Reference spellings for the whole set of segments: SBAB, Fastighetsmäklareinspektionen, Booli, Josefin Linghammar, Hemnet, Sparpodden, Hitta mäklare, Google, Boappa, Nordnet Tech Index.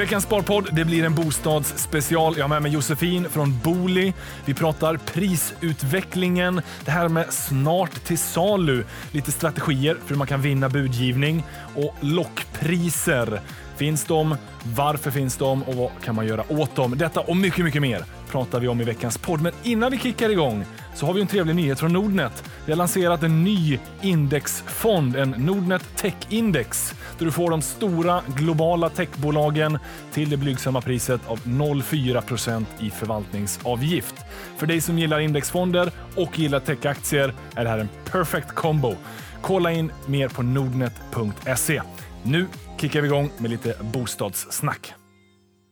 Veckans Sparpodd, det blir en bostadsspecial. Jag har med mig Josefin från Booli. Vi pratar prisutvecklingen, det här med snart till salu, lite strategier för hur man kan vinna budgivning och lockpriser. Finns de? Varför finns de? Och vad kan man göra åt dem? Detta och mycket, mycket mer pratar vi om i veckans podd. Men innan vi kickar igång så har vi en trevlig nyhet från Nordnet. Vi har lanserat en ny indexfond, en Nordnet Tech Index, där du får de stora globala techbolagen till det blygsamma priset av 0,4% i förvaltningsavgift. För dig som gillar indexfonder och gillar techaktier är det här en perfect combo. Kolla in mer på nordnet.se. Nu kickar vi igång med lite bostadssnack.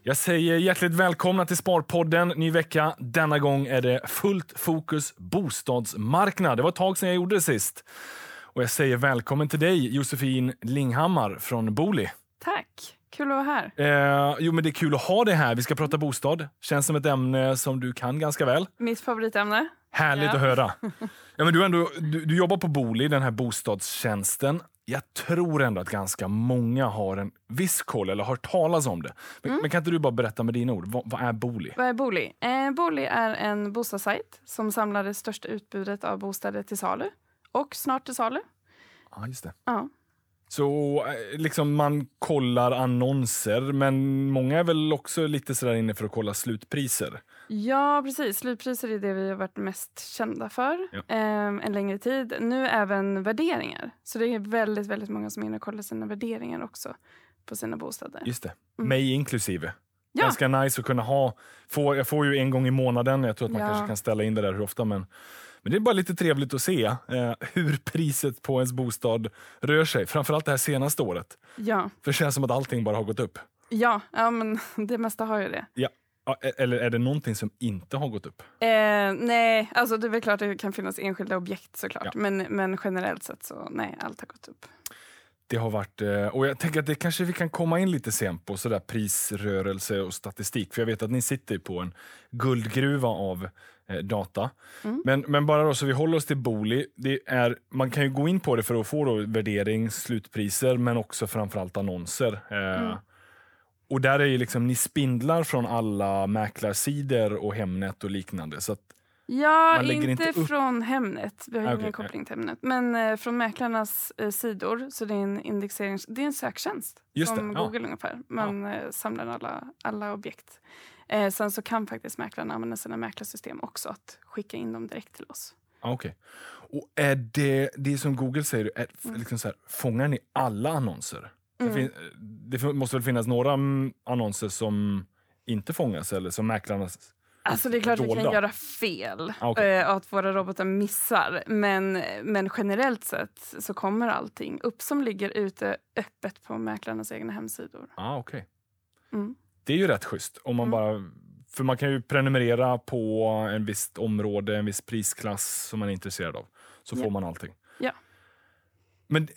Jag säger hjärtligt välkomna till Sparpodden. Ny vecka. Denna gång är det fullt fokus bostadsmarknad. Det var ett tag sedan jag gjorde det sist. Och jag säger välkommen till dig, Josefin Linghammar från Booli. Tack. Kul att vara här. Jo, men det är kul att ha det här. Vi ska prata bostad. Känns som ett ämne som du kan ganska väl. Mitt favoritämne. Härligt att höra. Ja, men du jobbar på Booli, den här bostadstjänsten. Jag tror ändå att ganska många har en viss koll eller har talas om det. Men, men kan inte du bara berätta med dina ord? Vad är Booli? Vad är Booli? Booli är en bostadssajt som samlar det största utbudet av bostäder till salu. Och snart till salu. Ja, just det. Ja. Så liksom man kollar annonser, men många är väl också lite sådär inne för att kolla slutpriser. Ja, precis. Slutpriser är det vi har varit mest kända för en längre tid. Nu även värderingar. Så det är väldigt, väldigt många som är inne och kollar sina värderingar också på sina bostäder. Just det. Mig inklusive. Ja. Ganska nice att kunna jag får ju en gång i månaden. Jag tror att man kanske kan ställa in det där hur ofta, men det är bara lite trevligt att se hur priset på ens bostad rör sig. Framförallt det här senaste året. Ja. För det känns som att allting bara har gått upp. Ja, ja, men det mesta har ju det. Ja. Eller är det någonting som inte har gått upp? Nej, alltså det är väl klart att det kan finnas enskilda objekt såklart. Ja. Men generellt sett så nej, allt har gått upp. Det har varit, och jag tänker att det kanske vi kan komma in lite sen på sådär prisrörelse och statistik. För jag vet att ni sitter på en guldgruva av data. Mm. Men bara då så vi håller oss till Booli. Man kan ju gå in på det för att få då värdering, slutpriser men också framförallt annonser. Och där är ju liksom, ni spindlar från alla mäklarsidor och Hemnet och liknande. Så att man lägger inte från Hemnet. Vi har ingen koppling till Hemnet. Men från mäklarnas sidor, så det är en indexering. Det är en söktjänst. Just som det. Google ungefär. Man samlar alla objekt. Sen så kan faktiskt mäklarna använda sina mäklarsystem också att skicka in dem direkt till oss. Okej. Och är det som Google säger, liksom så här, fångar ni alla annonser? Det måste väl finnas några annonser som inte fångas eller som mäklarna... Alltså det är klart att vi kan göra fel och att våra robotar missar. Men generellt sett så kommer allting upp som ligger ute öppet på mäklarnas egna hemsidor. Det är ju rätt schysst om man bara... För man kan ju prenumerera på en viss område, en viss prisklass som man är intresserad av. Så får man allting. Ja. Men...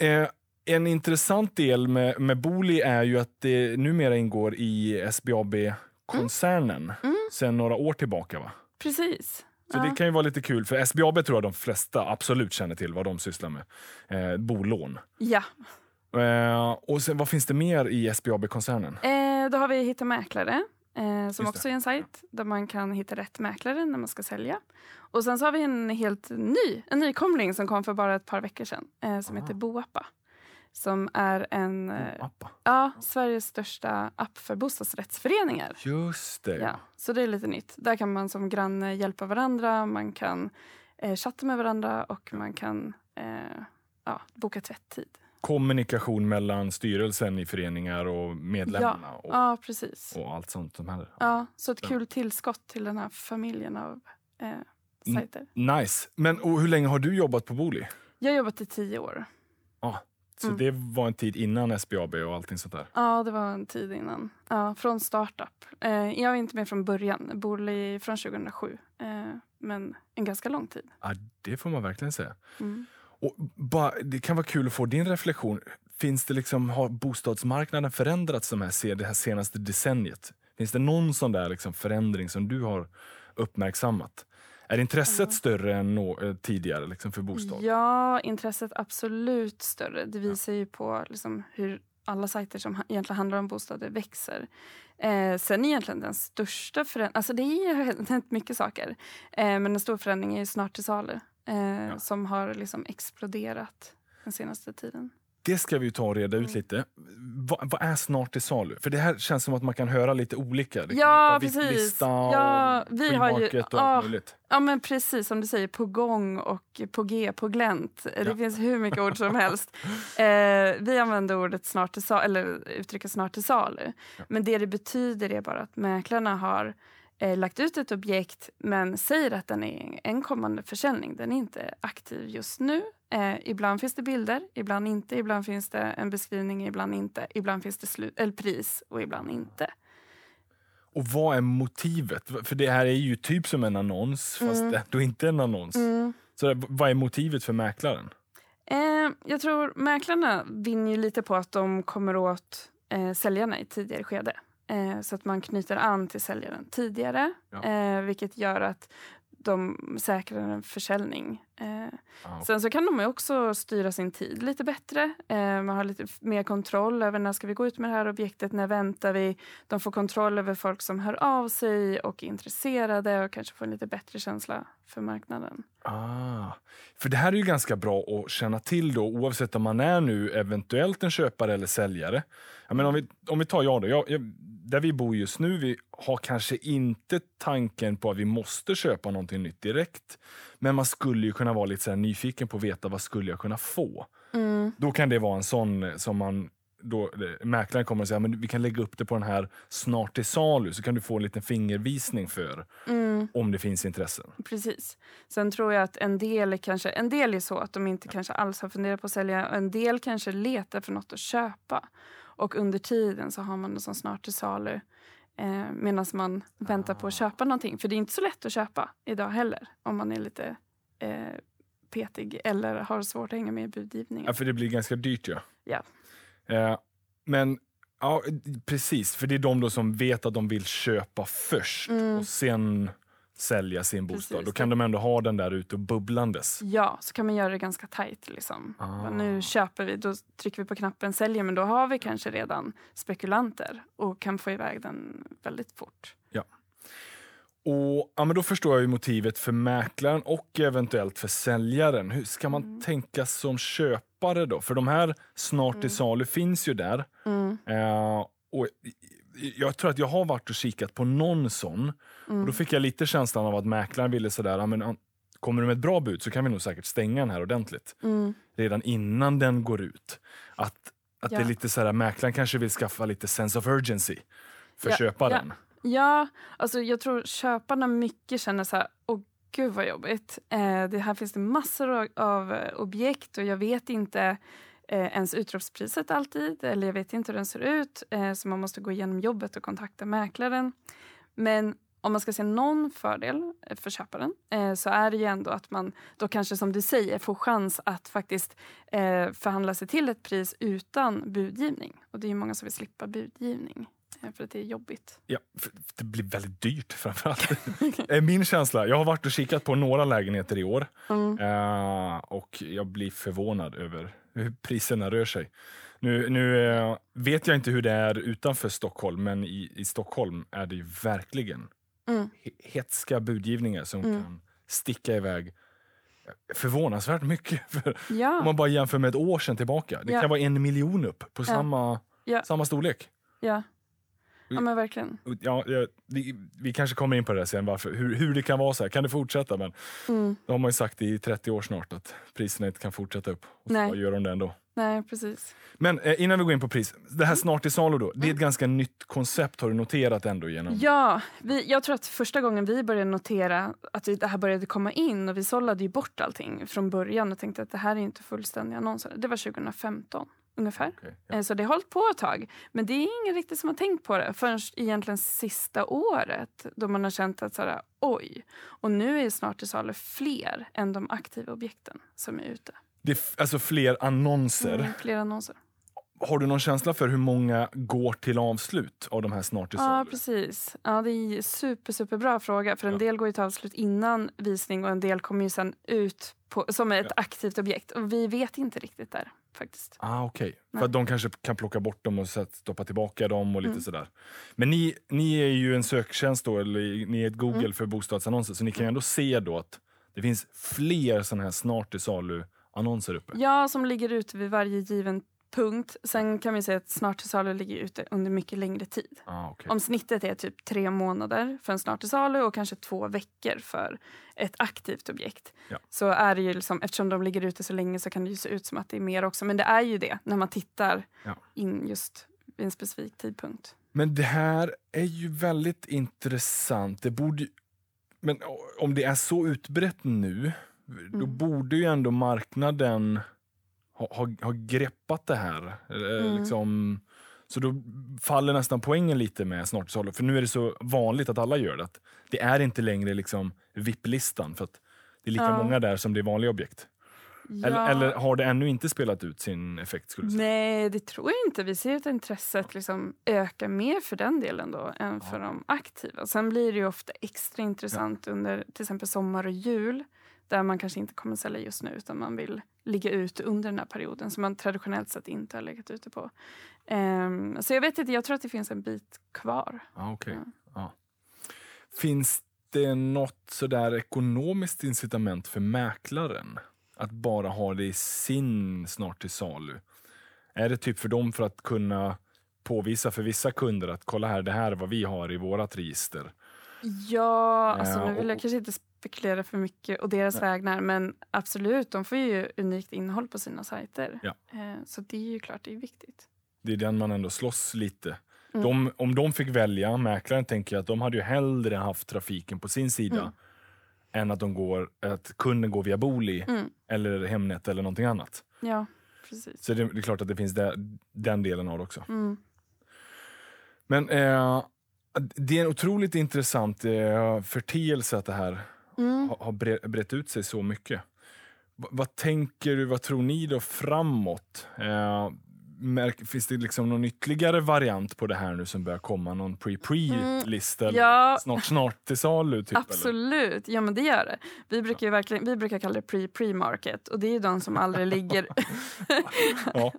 en intressant del med Booli är ju att det numera ingår i SBAB-koncernen sedan några år tillbaka, va? Precis. Så det kan ju vara lite kul, för SBAB tror jag de flesta absolut känner till vad de sysslar med. Bolån. Ja. Och sen, vad finns det mer i SBAB-koncernen? Då har vi Hitta mäklare, som också är en sajt där man kan hitta rätt mäklare när man ska sälja. Och sen så har vi en helt ny, en nykomling som kom för bara ett par veckor sedan, som heter Boappa. Som är en Sveriges största app för bostadsrättsföreningar. Just det. Ja, så det är lite nytt. Där kan man som granne hjälpa varandra. Man kan chatta med varandra. Och man kan boka tvätttid. Kommunikation mellan styrelsen i föreningar och medlemmarna. Ja, precis. Och allt sånt som händer. Ja, så ett kul tillskott till den här familjen av sajter. Nice. Men hur länge har du jobbat på Booli? Jag har jobbat i 10 år. Så det var en tid innan SBAB och allting sånt där? Ja, det var en tid innan. Ja, från startup. Jag är inte med från början. Booli från 2007. Men en ganska lång tid. Ja, det får man verkligen säga. Och det kan vara kul att få din reflektion. Har bostadsmarknaden förändrats det här senaste decenniet? Finns det någon sån där liksom förändring som du har uppmärksammat? Är intresset större än tidigare liksom för bostad? Ja, intresset absolut större. Det visar ju på liksom hur alla sajter som egentligen handlar om bostäder växer. Sen egentligen den största förändringen, alltså det är ju hänt mycket saker, men den stora förändringen är ju Snart till salu som har liksom exploderat den senaste tiden. Det ska vi ju ta och reda ut lite. Vad är Snart till salu? För det här känns som att man kan höra lite olika. Det ja, precis. Lista och vi har ju, och allt möjligt. Ja, men precis som du säger, på gång och på g, på glänt. Det finns hur mycket ord som helst. Vi använder ordet snart till salu, eller uttrycket snart till salu. Ja. Men det betyder är bara att mäklarna har lagt ut ett objekt men säger att den är en kommande försäljning. Den är inte aktiv just nu. Ibland finns det bilder, ibland inte. Ibland finns det en beskrivning, ibland inte. Ibland finns det pris och ibland inte. Och vad är motivet? För det här är ju typ som en annons, fast ändå inte en annons. Mm. Så vad är motivet för mäklaren? Jag tror mäklarna vinner ju lite på att de kommer åt säljarna i tidigare skede. Så att man knyter an till säljaren tidigare. Ja. Vilket gör att de säkrar en försäljning. Sen så kan de ju också styra sin tid lite bättre. Man har lite mer kontroll över när ska vi gå ut med det här objektet. När väntar vi? De får kontroll över folk som hör av sig och är intresserade. Och kanske får en lite bättre känsla för marknaden. För det här är ju ganska bra att känna till då. Oavsett om man är nu eventuellt en köpare eller säljare. Ja, men om vi tar jag då. Där vi bor just nu, vi har kanske inte tanken på att vi måste köpa någonting nytt direkt. Men man skulle ju kunna vara lite så här nyfiken på att veta vad skulle jag kunna få. Mm. Då kan det vara en sån som man, då mäklaren kommer och säger men vi kan lägga upp det på den här snart till salu. Så kan du få en liten fingervisning för om det finns intressen. Precis. Sen tror jag att en del är så att de inte kanske alls har funderat på att sälja. Och en del kanske letar för något att köpa. Och under tiden så har man det som snart till salu medan man väntar på att köpa någonting. För det är inte så lätt att köpa idag heller om man är lite petig eller har svårt att hänga med i budgivningen. Ja, för det blir ganska dyrt ju. Ja. Men ja, precis. För det är de då som vet att de vill köpa först och sen sälja sin bostad. Precis, då kan de ändå ha den där ute och bubblandes. Ja, så kan man göra det ganska tajt liksom. Nu köper vi, då trycker vi på knappen sälja, men då har vi kanske redan spekulanter och kan få iväg den väldigt fort. Ja. Och ja, men då förstår jag ju motivet för mäklaren och eventuellt för säljaren. Hur ska man tänka som köpare då? För de här snart till salu finns ju där. Och jag tror att jag har varit och kikat på någon sån. Och då fick jag lite känslan av att mäklaren ville sådär, men kommer du med ett bra bud så kan vi nog säkert stänga den här ordentligt. Redan innan den går ut. Att det är lite sådär, mäklaren kanske vill skaffa lite sense of urgency för köparen. Ja, alltså jag tror köparna mycket känner så här, gud vad jobbigt. Det här finns det massor av objekt och jag vet inte ens utropspriset alltid, eller jag vet inte hur den ser ut, så man måste gå igenom jobbet och kontakta mäklaren. Men om man ska se någon fördel för köparen så är det ju ändå att man då kanske, som du säger, får chans att faktiskt förhandla sig till ett pris utan budgivning. Och det är ju många som vill slippa budgivning. För att det är jobbigt. Ja, för det blir väldigt dyrt framförallt. Min känsla, jag har varit och kikat på några lägenheter i år. Och jag blir förvånad över hur priserna rör sig. Nu vet jag inte hur det är utanför Stockholm. Men i Stockholm är det ju verkligen hetska budgivningar som kan sticka iväg förvånansvärt mycket. Om man bara jämför med ett år sedan tillbaka. Det kan vara 1 miljon upp på samma storlek. Ja. Ja, men verkligen. Ja, vi kanske kommer in på det där sen, varför, hur det kan vara så här. Kan det fortsätta? Men då har man ju sagt i 30 år snart att priserna inte kan fortsätta upp. Och så gör de det ändå. Nej, precis. Men innan vi går in på pris, det här snart till salu då, det är ett ganska nytt koncept, har du noterat ändå genom? Ja, jag tror att första gången vi började notera att det här började komma in, och vi sållade ju bort allting från början och tänkte att det här är inte fullständiga annonser. Det var 2015. Ungefär. Okay, ja. Så det har hållit på ett tag. Men det är ingen riktigt som har tänkt på det förrän egentligen sista året, då man har känt att sådär, oj. Och nu är det snart till salu fler än de aktiva objekten som är ute. Det är alltså fler annonser. Fler annonser. Har du någon känsla för hur många går till avslut av de här snart till salu? Ja, precis. Ja, det är en superbra fråga. För en del går ju till avslut innan visning och en del kommer ju sen ut som ett aktivt objekt. Och vi vet inte riktigt där faktiskt. Ah, okej. För att de kanske kan plocka bort dem och stoppa tillbaka dem och lite sådär. Men ni är ju en söktjänst då, eller ni är ett Google för bostadsannonser. Så ni kan ju ändå se då att det finns fler sådana här snart i salu-annonser uppe. Ja, som ligger ute vid varje given punkt. Sen kan vi säga att snart till salu ligger ute under mycket längre tid. Ah, okay. Om snittet är typ 3 månader för en snart till salu och kanske 2 veckor för ett aktivt objekt. Ja. Så är det ju liksom, eftersom de ligger ute så länge så kan det ju se ut som att det är mer också. Men det är ju det när man tittar in just vid en specifik tidpunkt. Men det här är ju väldigt intressant. Det borde, men om det är så utbrett nu, då borde ju ändå marknaden har greppat det här. Liksom, så då faller nästan poängen lite med snart till salu. För nu är det så vanligt att alla gör det. Att det är inte längre liksom VIP-listan. För att det är lika många där som det är vanliga objekt. Ja. Eller har det ännu inte spelat ut sin effekt, skulle du säga? Nej, det tror jag inte. Vi ser att intresset liksom ökar mer för den delen då än för de aktiva. Sen blir det ju ofta extra intressant under till exempel sommar och jul. Där man kanske inte kommer sälja just nu utan man vill ligga ute under den här perioden som man traditionellt sett inte har legat ute på. Så jag vet inte, jag tror att det finns en bit kvar. Finns det något sådär ekonomiskt incitament för mäklaren att bara ha det i sin snart till salu? Är det typ för dem för att kunna påvisa för vissa kunder att kolla här, det här är vad vi har i vårat register? Ja, alltså nu vill jag kanske inte spekulera för mycket och deras vägnar, men absolut, de får ju unikt innehåll på sina sajter. Ja. Så det är ju klart, det är viktigt. Det är den man ändå slåss lite. Om de fick välja, mäklaren tänker jag att de hade ju hellre haft trafiken på sin sida än att kunden går via Booli eller Hemnet eller någonting annat. Ja, precis. Så det är klart att det finns den delen av det också. Men det är en otroligt intressant förteelse att det här har brett ut sig så mycket. Vad tänker du, vad tror ni då framåt? Finns det liksom någon ytterligare variant på det här nu som börjar komma? Någon pre-lista? Snart till salu typ? Absolut, eller? Ja men det gör det. Vi brukar ju verkligen, vi brukar kalla det pre-market. Och det är ju de som aldrig ligger...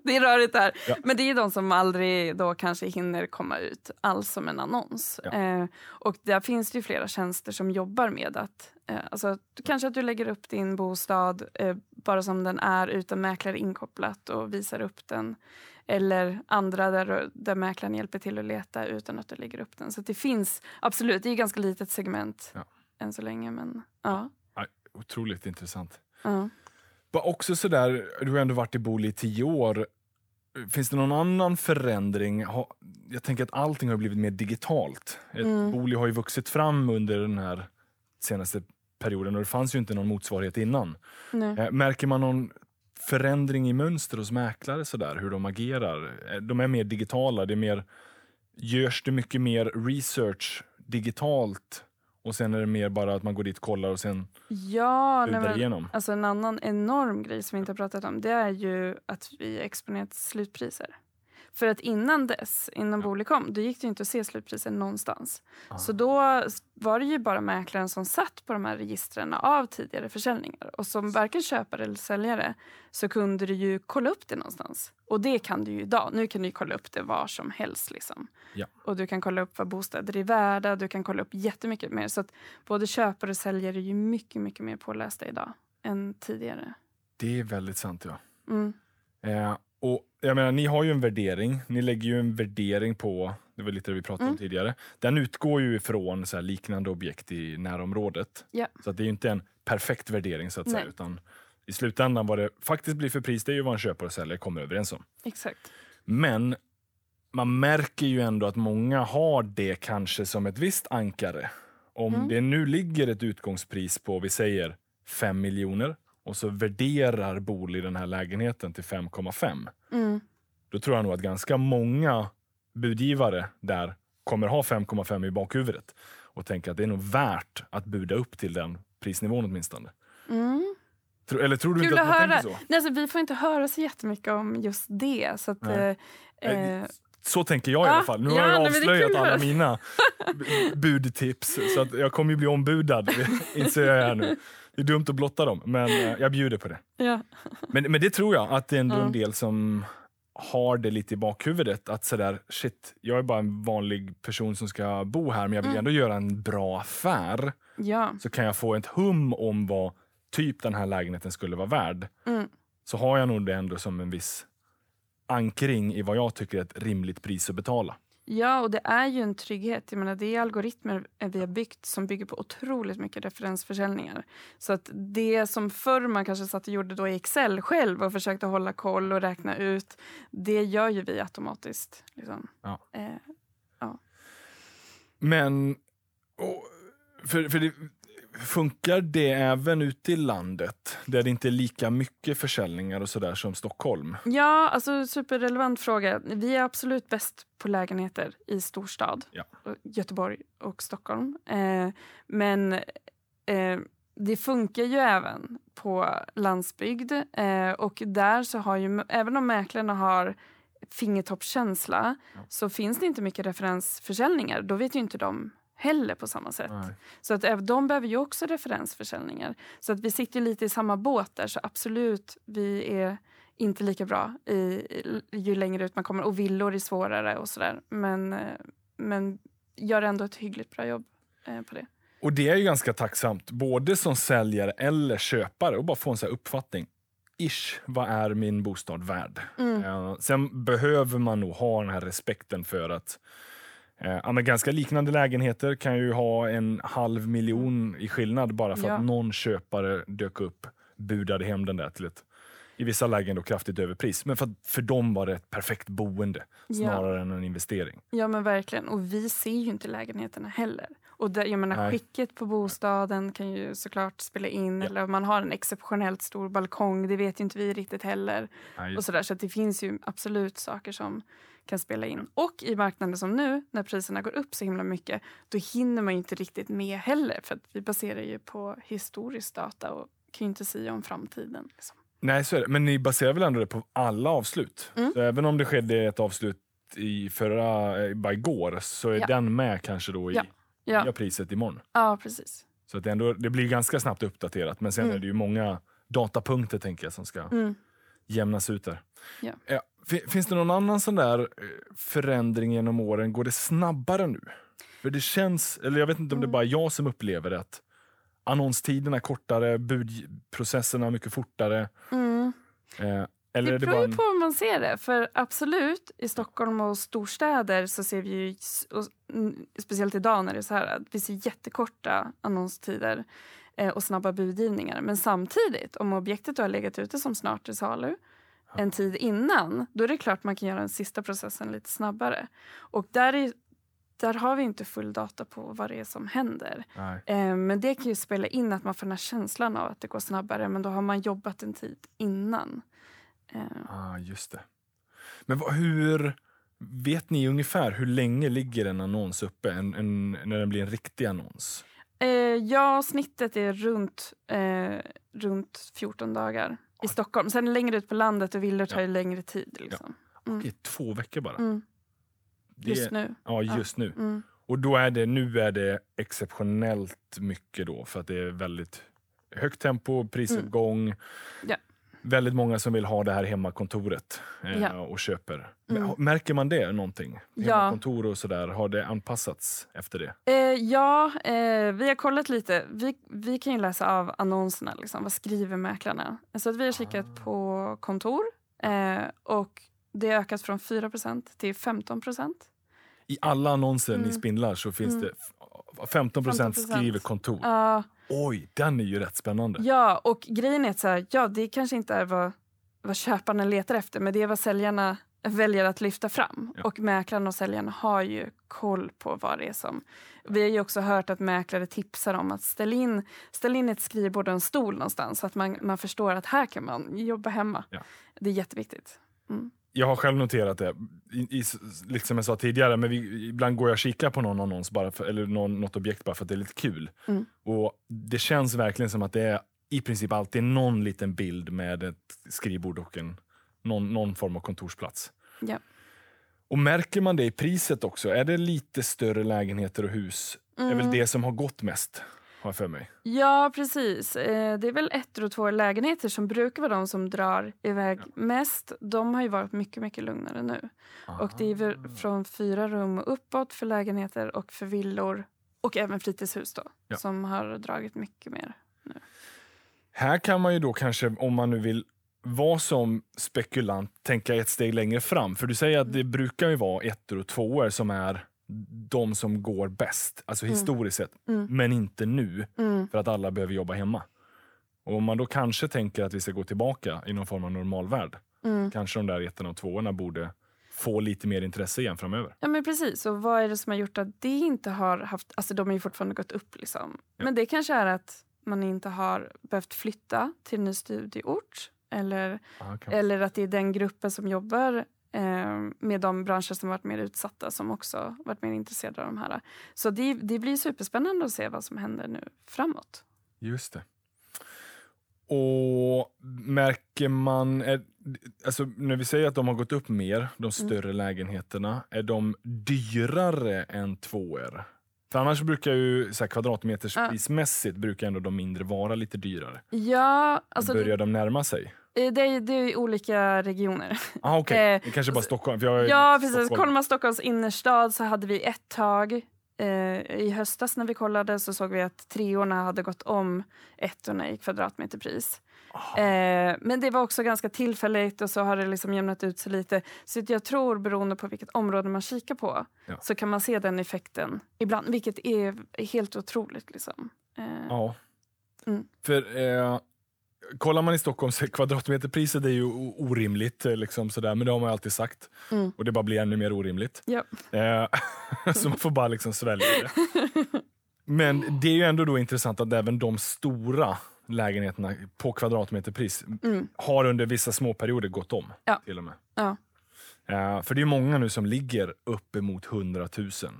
Det är rörigt där. Ja. Men det är ju de som aldrig då kanske hinner komma ut alls som en annons. Ja. Och där finns det ju flera tjänster som jobbar med att... Alltså, kanske att du lägger upp din bostad bara som den är utan mäklare inkopplat och visar upp den. Eller andra där mäklaren hjälper till att leta utan att du lägger upp den. Så det finns, absolut, det är ett ganska litet segment än så länge. Men, otroligt intressant. Också sådär, du har ändå varit i Booli i 10 år. Finns det någon annan förändring? Jag tänker att allting har blivit mer digitalt. Booli har ju vuxit fram under den här senaste perioden och det fanns ju inte någon motsvarighet innan. Nej. Märker man någon förändring i mönster hos mäklare sådär, hur de agerar? De är mer digitala, det är mer, görs det mycket mer research digitalt och sen är det mer bara att man går dit och kollar och sen igenom? Alltså en annan enorm grej som vi inte har pratat om, det är ju att vi exponerat slutpriser. För att innan Booli kom, då gick det ju inte att se slutprisen någonstans. Så då var det ju bara mäklaren som satt på de här registren av tidigare försäljningar. Och som varken köpare eller säljare så kunde du ju kolla upp det någonstans. Och det kan du ju idag. Nu kan du ju kolla upp det var som helst liksom. Ja. Och du kan kolla upp vad bostäder är värda. Du kan kolla upp jättemycket mer. Så att både köpare och säljare är ju mycket, mycket mer pålästa idag än tidigare. Det är väldigt sant, ja. Och jag menar, ni har ju en värdering. Ni lägger ju en värdering på, det var lite det vi pratade om tidigare. Den utgår ju ifrån så här liknande objekt i närområdet. Yeah. Så att det är ju inte en perfekt värdering så att säga. Utan i slutändan vad det faktiskt blir för pris, det är ju vad en köpare och säljare kommer överens om. Exakt. Men man märker ju ändå att många har det kanske som ett visst ankare. Om det nu ligger ett utgångspris på, vi säger 5 miljoner. Och så värderar Booli den här lägenheten till 5,5. Då tror jag nog att ganska många budgivare där kommer ha 5,5 i bakhuvudet. Och tänka att det är nog värt att buda upp till den prisnivån åtminstone. Eller tror du kul inte att man tänker så? Nej, alltså, vi får inte höra så jättemycket om just det. Så att... Så tänker jag i alla fall. Nu har jag avslöjat alla mina budtips. Så att jag kommer ju bli ombudad, inser jag här nu. Det är dumt att blotta dem, men jag bjuder på det. Ja. Men det tror jag att det är ändå en del som har det lite i bakhuvudet. Att sådär, shit, jag är bara en vanlig person som ska bo här, men jag vill ändå göra en bra affär. Ja. Så kan jag få ett hum om vad typ den här lägenheten skulle vara värd. Mm. Så har jag nog det ändå som en viss ankring i vad jag tycker är ett rimligt pris att betala. Ja, och det är ju en trygghet. Jag menar, det är algoritmer vi har byggt som bygger på otroligt mycket referensförsäljningar. Så att det som förr man kanske satt och gjorde då i Excel själv och försökte hålla koll och räkna ut, det gör ju vi automatiskt. Liksom. Ja. Ja. Men för det, funkar det även ute i landet där det inte är lika mycket försäljningar och sådär som Stockholm? Ja, alltså superrelevant fråga. Vi är absolut bäst på lägenheter i storstad. Ja. Göteborg och Stockholm. Men det funkar ju även på landsbygd. Och där så har ju, även om mäklarna har fingertoppskänsla, så finns det inte mycket referensförsäljningar. Då vet ju inte de heller på samma sätt. Nej. Så att de behöver ju också referensförsäljningar. Så att vi sitter lite i samma båt där. Så absolut, vi är inte lika bra ju längre ut man kommer. Och villor är svårare och sådär. Men gör ändå ett hyggligt bra jobb på det. Och det är ju ganska tacksamt. Både som säljare eller köpare. Och bara få en sån här uppfattning. Vad är min bostad värd? Mm. Sen behöver man nog ha den här respekten för att men ganska liknande lägenheter kan ju ha 500,000 i skillnad bara för att någon köpare dök upp, budade hem den där till ett, i vissa lägen då kraftigt överpris. Men för dem var det ett perfekt boende snarare än en investering. Ja, men verkligen. Och vi ser ju inte lägenheterna heller. Och där, jag menar, skicket på bostaden kan ju såklart spela in. Ja. Eller om man har en exceptionellt stor balkong, det vet ju inte vi riktigt heller. Nej. Och sådär. Så att det finns ju absolut saker som kan spela in. Och i marknaden som nu, när priserna går upp så himla mycket, då hinner man ju inte riktigt med heller. För att vi baserar ju på historisk data och kan ju inte säga om framtiden. Liksom. Nej, så är det. Men ni baserar väl ändå det på alla avslut? Mm. Så även om det skedde ett avslut bara igår, så är den med kanske då i priset imorgon. Ja, precis. Så att det blir ganska snabbt uppdaterat. Men sen är det ju många datapunkter, tänker jag, som ska jämnas ut där. Ja. Finns det någon annan sån där förändring genom åren? Går det snabbare nu? För det känns, eller jag vet inte om det är bara jag som upplever det, att annonstiderna är kortare, budprocesserna är mycket fortare. Mm. Eller det beror ju på hur man ser det. För absolut, i Stockholm och storstäder så ser vi ju, speciellt idag när det är så här, att vi ser jättekorta annonstider och snabba budgivningar. Men samtidigt, om objektet har legat ute som snart är salu en tid innan, då är det klart man kan göra den sista processen lite snabbare. Och där har vi inte full data på vad det är som händer. Men det kan ju spela in att man får den här känslan av att det går snabbare, men då har man jobbat en tid innan. Just det. Men hur vet ni ungefär hur länge ligger en annons uppe när den blir en riktig annons? Snittet är runt 14 dagar i Stockholm. Sen längre ut på landet och villor tar ju längre tid. Liksom. Mm. Okej, 2 veckor bara. Mm. Just nu. Ja, just nu. Mm. Och då är det exceptionellt mycket då. För att det är väldigt högt tempo, prisuppgång. Mm. Ja. Väldigt många som vill ha det här hemmakontoret och köper. Mm. Märker man det någonting? Hemmakontor och sådär, har det anpassats efter det? Vi har kollat lite. Vi kan ju läsa av annonserna, liksom. Vad skriver mäklarna? Så att vi har kikat på kontor och det har ökat från 4% till 15%. I alla annonser ni spindlar så finns det 15% skriver kontor. Oj, den är ju rätt spännande. Ja, och grejen är så här, det kanske inte är vad köparna letar efter, men det är vad säljarna väljer att lyfta fram. Ja. Och mäklarna och säljarna har ju koll på vad det är som. Vi har ju också hört att mäklare tipsar om att ställa in ett skrivbord och en stol någonstans så att man förstår att här kan man jobba hemma. Ja. Det är jätteviktigt. Mm. Jag har själv noterat det, liksom jag sa tidigare, men ibland går jag och kikar på någon annons bara för, eller något objekt bara för att det är lite kul. Mm. Och det känns verkligen som att det är i princip alltid någon liten bild med ett skrivbord och någon form av kontorsplats. Ja. Och märker man det i priset också? Är det lite större lägenheter och hus? Det är väl det som har gått mest? har för mig. Ja, precis. Det är väl 1 och 2 lägenheter som brukar vara de som drar iväg mest. De har ju varit mycket, mycket lugnare nu. Aha. Och det är från 4 rum och uppåt för lägenheter och för villor. Och även fritidshus då, som har dragit mycket mer nu. Här kan man ju då kanske, om man nu vill vara som spekulant, tänka ett steg längre fram. För du säger att det brukar ju vara 1 och 2 som är de som går bäst, alltså historiskt sett, men inte nu, för att alla behöver jobba hemma. Och om man då kanske tänker att vi ska gå tillbaka i någon form av normalvärld, kanske de där 1 och 2 borde få lite mer intresse igen framöver. Ja, men precis. Och vad är det som har gjort att det inte har haft... Alltså de har ju fortfarande gått upp liksom. Ja. Men det kanske är att man inte har behövt flytta till en ny studieort. Eller att det är den gruppen som jobbar med de branscher som varit mer utsatta som också varit mer intresserade av de här. Så det blir superspännande att se vad som händer nu framåt. Just det. Och märker man, alltså när vi säger att de har gått upp mer, de större lägenheterna, är de dyrare än 2:or? För annars brukar ju så här, kvadratmetersprismässigt brukar ändå de mindre vara lite dyrare. Ja, alltså börjar de närma sig? Det är olika regioner. Ah, okej. Okay. Kanske bara Stockholm. Ja, precis. Kollar man Stockholms innerstad så hade vi ett tag. I höstas när vi kollade så såg vi att 3:orna hade gått om 1:orna i kvadratmeterpris. Men det var också ganska tillfälligt och så har det liksom jämnat ut sig lite. Så jag tror beroende på vilket område man kikar på så kan man se den effekten ibland. Vilket är helt otroligt liksom. För... kollar man i Stockholm så kvadratmeterpriset är ju orimligt liksom sådär, men det har man ju alltid sagt och det bara blir ännu mer orimligt. Yep. Så man får bara liksom svälja det. Men det är ju ändå då intressant att även de stora lägenheterna på kvadratmeterpris har under vissa små perioder gått om till och med. Ja. För det är ju många nu som ligger uppemot 100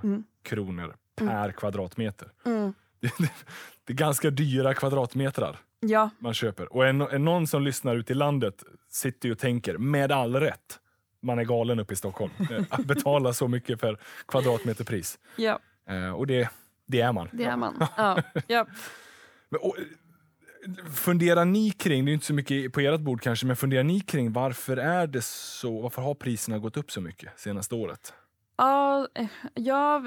000 kronor per kvadratmeter. Det är ganska dyra kvadratmetrar. Ja. Man köper. Och är någon som lyssnar ut i landet sitter ju och tänker, med all rätt, man är galen uppe i Stockholm att betala så mycket för kvadratmeterpris. Ja. Och det är man. Det är man. Ja. Ja. Men, och, funderar ni kring, det är inte så mycket på ert bord kanske, men funderar ni kring varför har priserna gått upp så mycket senaste året? Ja,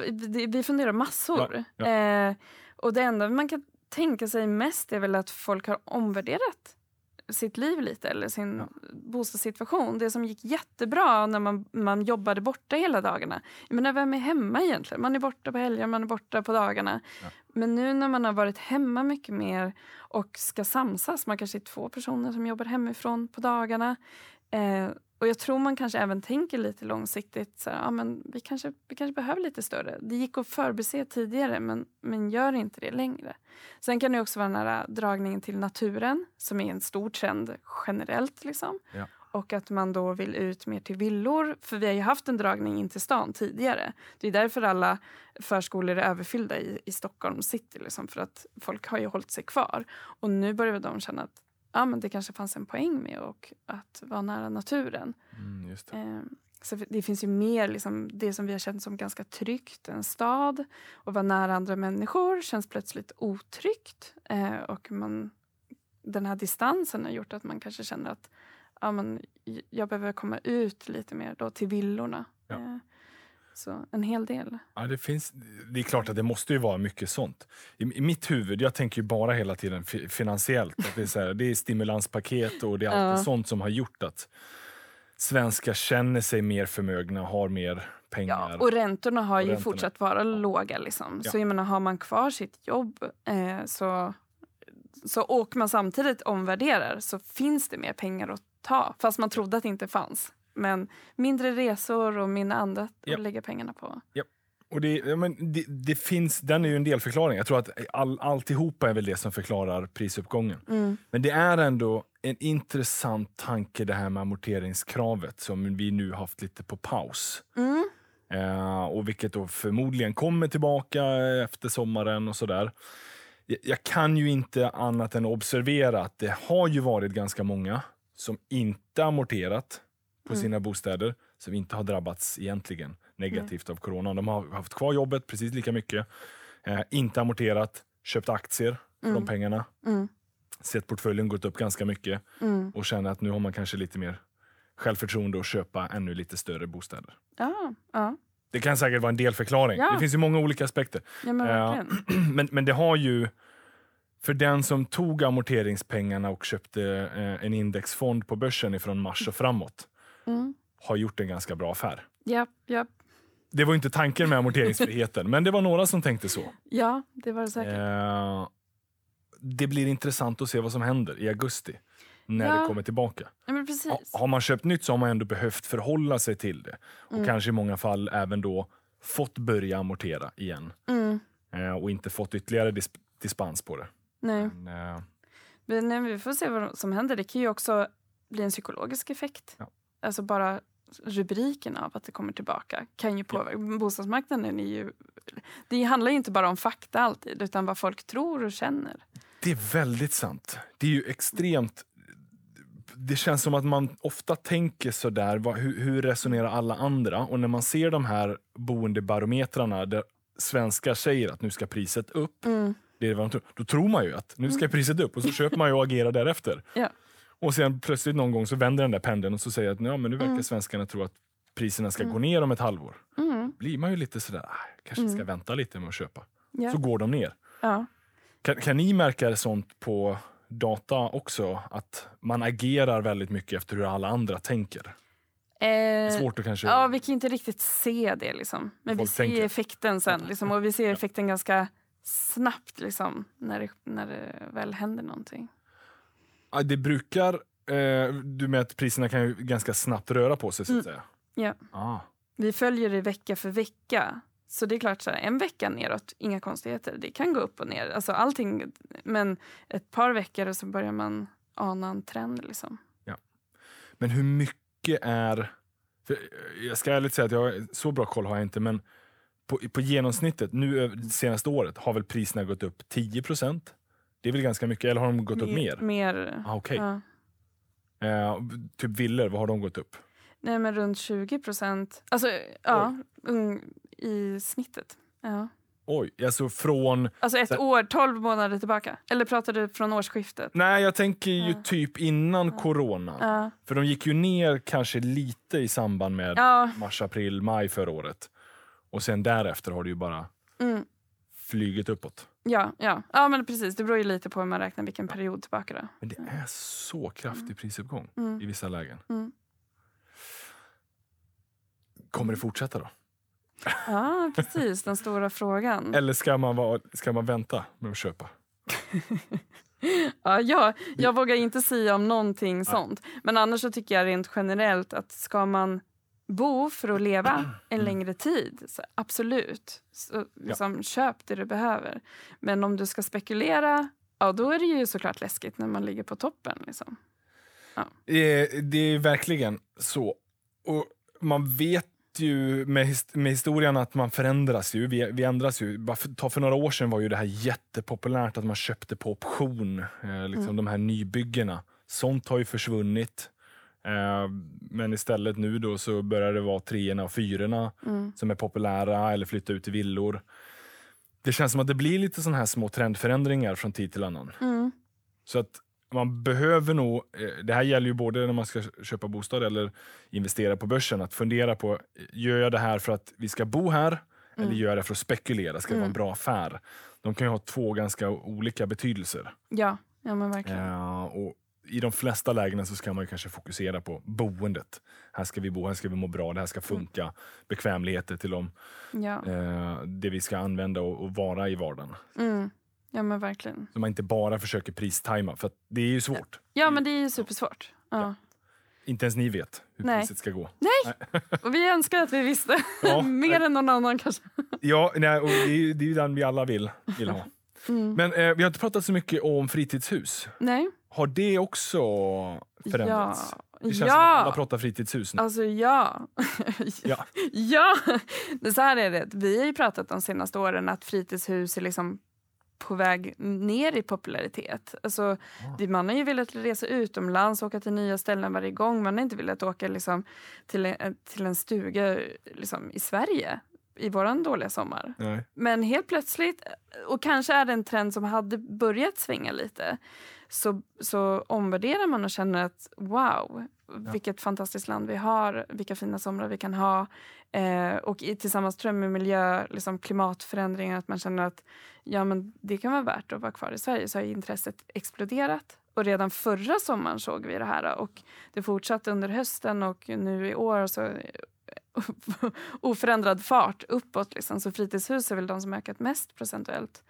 vi funderar massor. Ja. Och det enda man kan tänka sig mest är väl att folk har omvärderat sitt liv lite eller sin bostadssituation. Det som gick jättebra när man jobbade borta hela dagarna. Jag menar, vem är hemma egentligen? Man är borta på helger, man är borta på dagarna. Ja. Men nu när man har varit hemma mycket mer och ska samsas, man kanske är 2 personer som jobbar hemifrån på dagarna. Och jag tror man kanske även tänker lite långsiktigt så här, ja, men vi kanske behöver lite större. Det gick att förbese tidigare men gör inte det längre. Sen kan det också vara den här dragningen till naturen som är en stor trend generellt liksom. Ja. Och att man då vill ut mer till villor. För vi har ju haft en dragning in till stan tidigare. Det är därför alla förskolor är överfyllda i Stockholm city liksom, för att folk har ju hållit sig kvar. Och nu börjar de känna att ja, men det kanske fanns en poäng med och att vara nära naturen. Just det. Så det finns ju mer liksom, det som vi har känt som ganska tryggt, en stad. Och vara nära andra människor känns plötsligt otryggt. Och den här distansen har gjort att man kanske känner att ja, men jag behöver komma ut lite mer då till villorna. Ja. Så en hel del. Ja, det är klart att det måste ju vara mycket sånt. I mitt huvud, jag tänker ju bara hela tiden finansiellt. Att det är stimulanspaket och det är allt sånt som har gjort att svenskar känner sig mer förmögna och har mer pengar. Ja, och räntorna har ju fortsatt vara låga liksom. Ja. Så jag menar, har man kvar sitt jobb så och man samtidigt omvärderar så finns det mer pengar att ta. Fast man trodde att det inte fanns. Men mindre resor och mindre annat att lägga pengarna på. Ja. Och det finns, den är ju en delförklaring. Jag tror att alltihopa är väl det som förklarar prisuppgången. Men det är ändå en intressant tanke det här med amorteringskravet som vi nu haft lite på paus. Och vilket då förmodligen kommer tillbaka efter sommaren och sådär. Jag kan ju inte annat än observera att det har ju varit ganska många som inte amorterat på sina bostäder som inte har drabbats egentligen negativt av corona. De har haft kvar jobbet precis lika mycket. Inte amorterat. köpt aktier för de pengarna. Mm. Sett portföljen gått upp ganska mycket. Mm. Och känner att nu har man kanske lite mer självförtroende att köpa ännu lite större bostäder. Ja. Det kan säkert vara en delförklaring. Ja. Det finns ju många olika aspekter. Ja, men det har ju... För den som tog amorteringspengarna och köpte en indexfond på börsen från mars och framåt har gjort en ganska bra affär. Japp. Det var ju inte tanken med amorteringsfriheten, men det var några som tänkte så. Ja, det var det säkert. Det blir intressant att se vad som händer i augusti när det kommer tillbaka. Ja, men precis. Har man köpt nytt så har man ändå behövt förhålla sig till det. Och kanske i många fall även då fått börja amortera igen. Och inte fått ytterligare dispens på det. Nej. Men vi får se vad som händer. Det kan ju också bli en psykologisk effekt. Ja. Alltså bara rubriken av att det kommer tillbaka kan ju påverka. Ja. Bostadsmarknaden är ju... Det handlar ju inte bara om fakta alltid, utan vad folk tror och känner. Det är väldigt sant. Det är ju extremt... Det känns som att man ofta tänker sådär, hur resonerar alla andra? Och när man ser de här boendebarometrarna där svenskar säger att nu ska priset upp... Det är vad de tror. Då tror man ju att nu ska priset upp och så köper man ju och agerar därefter. Ja. Och sen plötsligt någon gång så vänder den där pendeln och så säger att men nu verkar svenskarna tro att priserna ska gå ner om ett halvår. Blir man ju lite sådär, kanske ska vänta lite med att köpa. Ja. Så går de ner. Ja. Kan ni märka sånt på data också? Att man agerar väldigt mycket efter hur alla andra tänker? Det är svårt att kanske... Ja, vi kan inte riktigt se det liksom. Men vi ser effekten sen liksom, och vi ser effekten ganska... snabbt liksom när det väl händer någonting. Ja, det brukar du med att priserna kan ju ganska snabbt röra på sig så att säga. Ja. Vi följer det vecka för vecka. Så det är klart så här, en vecka neråt, inga konstigheter. Det kan gå upp och ner, alltså allting, men ett par veckor och så börjar man ana en trend liksom. Ja. Men hur mycket är jag ska ärligt säga att jag så bra koll har jag inte, men på genomsnittet, nu senaste året, har väl priserna gått upp 10%? Det är väl ganska mycket, eller har de gått upp mer? Mer. Okej. Ja. Typ villor, vad har de gått upp? Nej, men runt 20%. Alltså, ja, i snittet. Ja. Oj, alltså från... Alltså ett år, 12 månader tillbaka. Eller pratar du från årsskiftet? Nej, jag tänker ju typ innan corona. Ja. För de gick ju ner kanske lite i samband med mars, april, maj förra året. Och sen därefter har det ju bara flugit uppåt. Ja, men precis. Det beror ju lite på hur man räknar vilken period tillbaka då. Men det är så kraftig prisuppgång i vissa lägen. Kommer det fortsätta då? Ja, precis. Den stora frågan. Eller ska man vänta med att köpa? Jag vågar inte säga om någonting sånt. Men annars så tycker jag rent generellt att ska man... bo för att leva en längre tid. Så absolut. Så, liksom, köp det du behöver. Men om du ska spekulera, då är det ju såklart läskigt när man ligger på toppen. Liksom. Ja. Det är verkligen så. Och man vet ju med historien att man förändras ju. Vi ändras ju. För några år sedan var ju det här jättepopulärt att man köpte på option. De här nybyggena. Sånt har ju försvunnit. Men istället nu då så börjar det vara 3:orna och 4:orna som är populära eller flytta ut i villor. Det känns som att det blir lite sådana här små trendförändringar från tid till annan. Så att man behöver nog, det här gäller ju både när man ska köpa bostad eller investera på börsen, att fundera på, gör jag det här för att vi ska bo här eller gör jag det för att spekulera? Ska det vara en bra affär? De kan ju ha två ganska olika betydelser. Ja men verkligen. Och i de flesta lägena så ska man ju kanske fokusera på boendet. Här ska vi bo, här ska vi må bra, det här ska funka. Bekvämligheter till dem. Det vi ska använda och vara i vardagen. Ja men verkligen. Så man inte bara försöker pristajma, för att det är ju svårt. Ja men det är ju supersvårt. Ja. Inte ens ni vet hur priset ska gå. Nej! Och vi önskar att vi visste. Mer än någon annan kanske. Och det är ju den vi alla vill ha. Men vi har inte pratat så mycket om fritidshus. Nej. Har det också förändrats? Det känns som att alla pratar fritidshus nu. Alltså Så här är det. Vi har ju pratat de senaste åren att fritidshus är liksom på väg ner i popularitet. Alltså, man har ju velat resa utomlands, åka till nya ställen varje gång. Man har inte velat åka liksom, till en stuga liksom, i Sverige. i våran dåliga sommar. Nej. Men helt plötsligt, och kanske är det en trend som hade börjat svänga lite, så omvärderar man och känner att wow, vilket fantastiskt land vi har, vilka fina somrar vi kan ha, och tillsammans tror jag med miljö, liksom klimatförändringar, att man känner att ja, men det kan vara värt att vara kvar i Sverige, så har intresset exploderat. Och redan förra sommaren såg vi det här, och det fortsatte under hösten och nu i år så oförändrad fart uppåt liksom. Så fritidshus är väl de som ökat mest procentuellt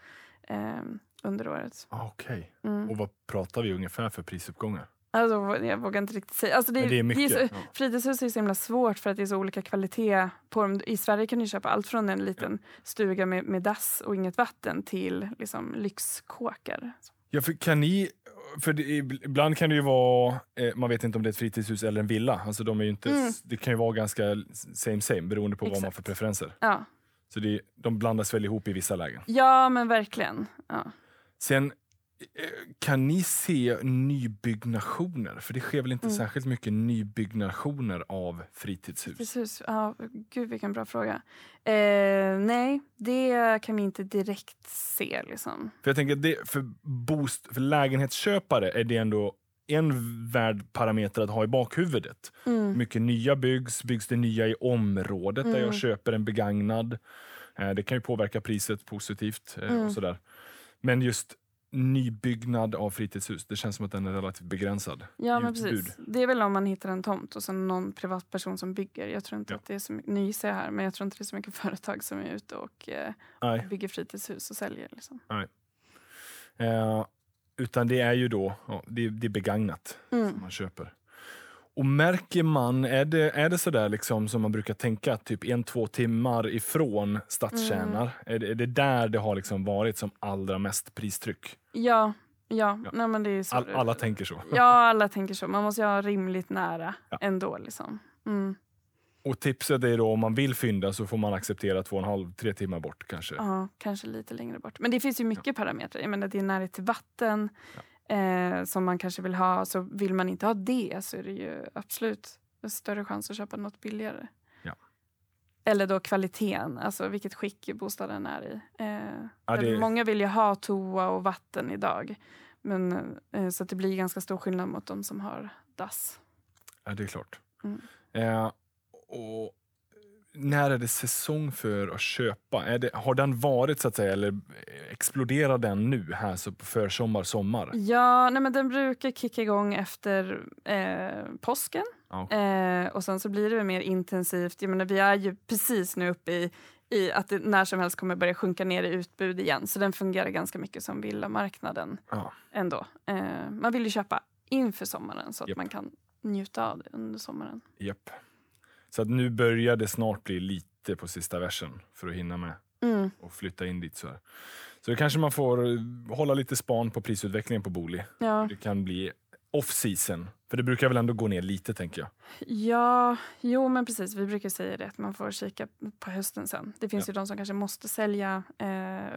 under året. Okej. Mm. Och vad pratar vi ungefär för prisuppgångar? Alltså, jag vågar inte riktigt säga. Alltså, det är mycket. Fritidshus är så himla svårt för att det är så olika kvalitet på dem. I Sverige kan du köpa allt från en liten stuga med dass och inget vatten till liksom lyxkåkar. Ja, för ibland kan det ju vara, man vet inte om det är ett fritidshus eller en villa. Alltså de är ju inte, det kan ju vara ganska same beroende på vad man har för preferenser. Ja. Så de blandas väl ihop i vissa lägen. Ja, men verkligen. Ja. Sen kan ni se nybyggnationer? För det sker väl inte särskilt mycket nybyggnationer av fritidshus? Fritidshus, ja, gud vilken bra fråga. Nej, det kan vi inte direkt se liksom. För jag tänker att det, för lägenhetsköpare är det ändå en värd parameter att ha i bakhuvudet. Mycket nya byggs det nya i området där jag köper en begagnad. Det kan ju påverka priset positivt och sådär. Men just nybyggnad av fritidshus, det känns som att den är relativt begränsad. Ja, men precis. Det är väl om man hittar en tomt och sen någon privatperson som bygger. Jag tror inte att det är så mycket, nu gissar jag här, men jag tror inte det är så mycket företag som är ute och bygger fritidshus och säljer liksom. Nej. Utan det är ju då, det är begagnat som man köper. Och märker man, är det sådär liksom som man brukar tänka, typ 1-2 timmar ifrån stadskärnar? Är det där det har liksom varit som allra mest pristryck? Ja. Nej, men det är så. Alla tänker så. Ja, alla tänker så. Man måste ju ha rimligt nära ändå liksom. Mm. Och tipset är då, om man vill fynda så får man acceptera 2,5-3 timmar bort kanske. Ja, kanske lite längre bort. Men det finns ju mycket parametrar. Jag menar, det är närhet till vatten. Ja. Som man kanske vill ha, så vill man inte ha det så är det ju absolut en större chans att köpa något billigare. Ja. Eller då kvaliteten, alltså vilket skick bostaden är i. Det... Många vill ju ha toa och vatten idag, men så att det blir ganska stor skillnad mot de som har dass. Ja, det är klart. Och när är det säsong för att köpa? Har den varit så att säga, eller exploderar den nu här så för sommar? Ja, nej, men den brukar kicka igång efter påsken. Okay. Och sen så blir det mer intensivt. Jag menar, vi är ju precis nu uppe i att det när som helst kommer börja sjunka ner i utbud igen. Så den fungerar ganska mycket som villamarknaden ändå. Man vill ju köpa inför sommaren så att man kan njuta av det under sommaren. Japp. Så att nu börjar det snart bli lite på sista versen för att hinna med och flytta in dit så här. Så det kanske man får hålla lite span på prisutvecklingen på Booli. Ja. Det kan bli off-season. För det brukar väl ändå gå ner lite, tänker jag. Ja, jo men precis. Vi brukar säga det, att man får kika på hösten sen. Det finns ju de som kanske måste sälja.